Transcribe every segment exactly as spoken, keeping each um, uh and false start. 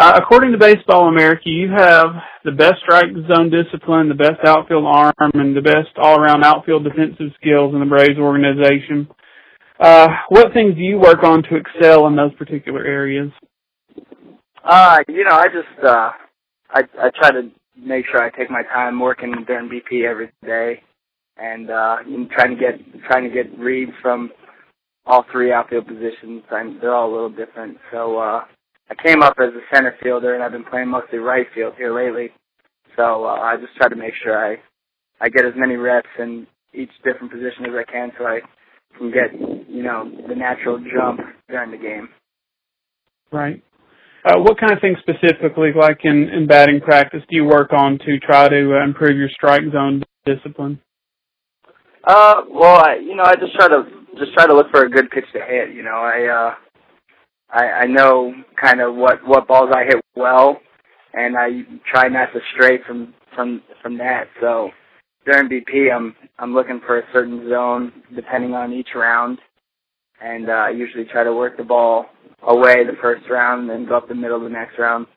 Uh, according to Baseball America, you have the best strike zone discipline, the best outfield arm, and the best all-around outfield defensive skills in the Braves organization. Uh, what things do you work on to excel in those particular areas? Uh, you know, I just uh, I, I try to make sure I take my time working during B P every day, and uh, trying to get trying to get reads from all three outfield positions. I'm, they're all a little different, so. Uh, I came up as a center fielder, and I've been playing mostly right field here lately. So uh, I just try to make sure I, I get as many reps in each different position as I can so I can get, you know, the natural jump during the game. Right. Uh, what kind of things specifically, like in, in batting practice, do you work on to try to uh, improve your strike zone discipline? Uh, well, I, you know, I just try to just try to look for a good pitch to hit. You know, I. Uh, I, I know kind of what, what balls I hit well, and I try not to stray from, from from that. So during B P, I'm I'm looking for a certain zone depending on each round, and uh, I usually try to work the ball away the first round, and then go up the middle of the next round.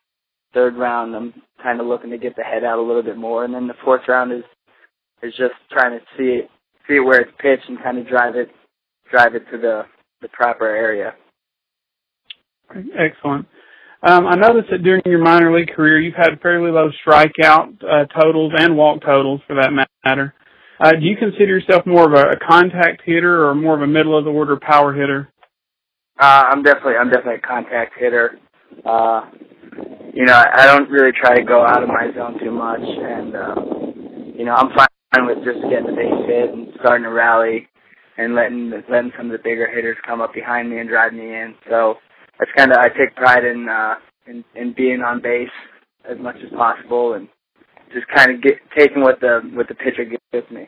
Third round, I'm kind of looking to get the head out a little bit more, and then the fourth round is is just trying to see it, see where it's pitched and kind of drive it drive it to the, the proper area. Excellent. Um, I noticed that during your minor league career, you've had fairly low strikeout uh, totals and walk totals, for that matter. Uh, do you consider yourself more of a, a contact hitter or more of a middle of the order power hitter? Uh, I'm definitely, I'm definitely a contact hitter. Uh, you know, I don't really try to go out of my zone too much, and uh, you know, I'm fine with just getting the base hit and starting to rally and letting letting some of the bigger hitters come up behind me and drive me in. So. That's kind of, I take pride in, uh, in in being on base as much as possible, and just kind of get, taking what the what the pitcher gives me.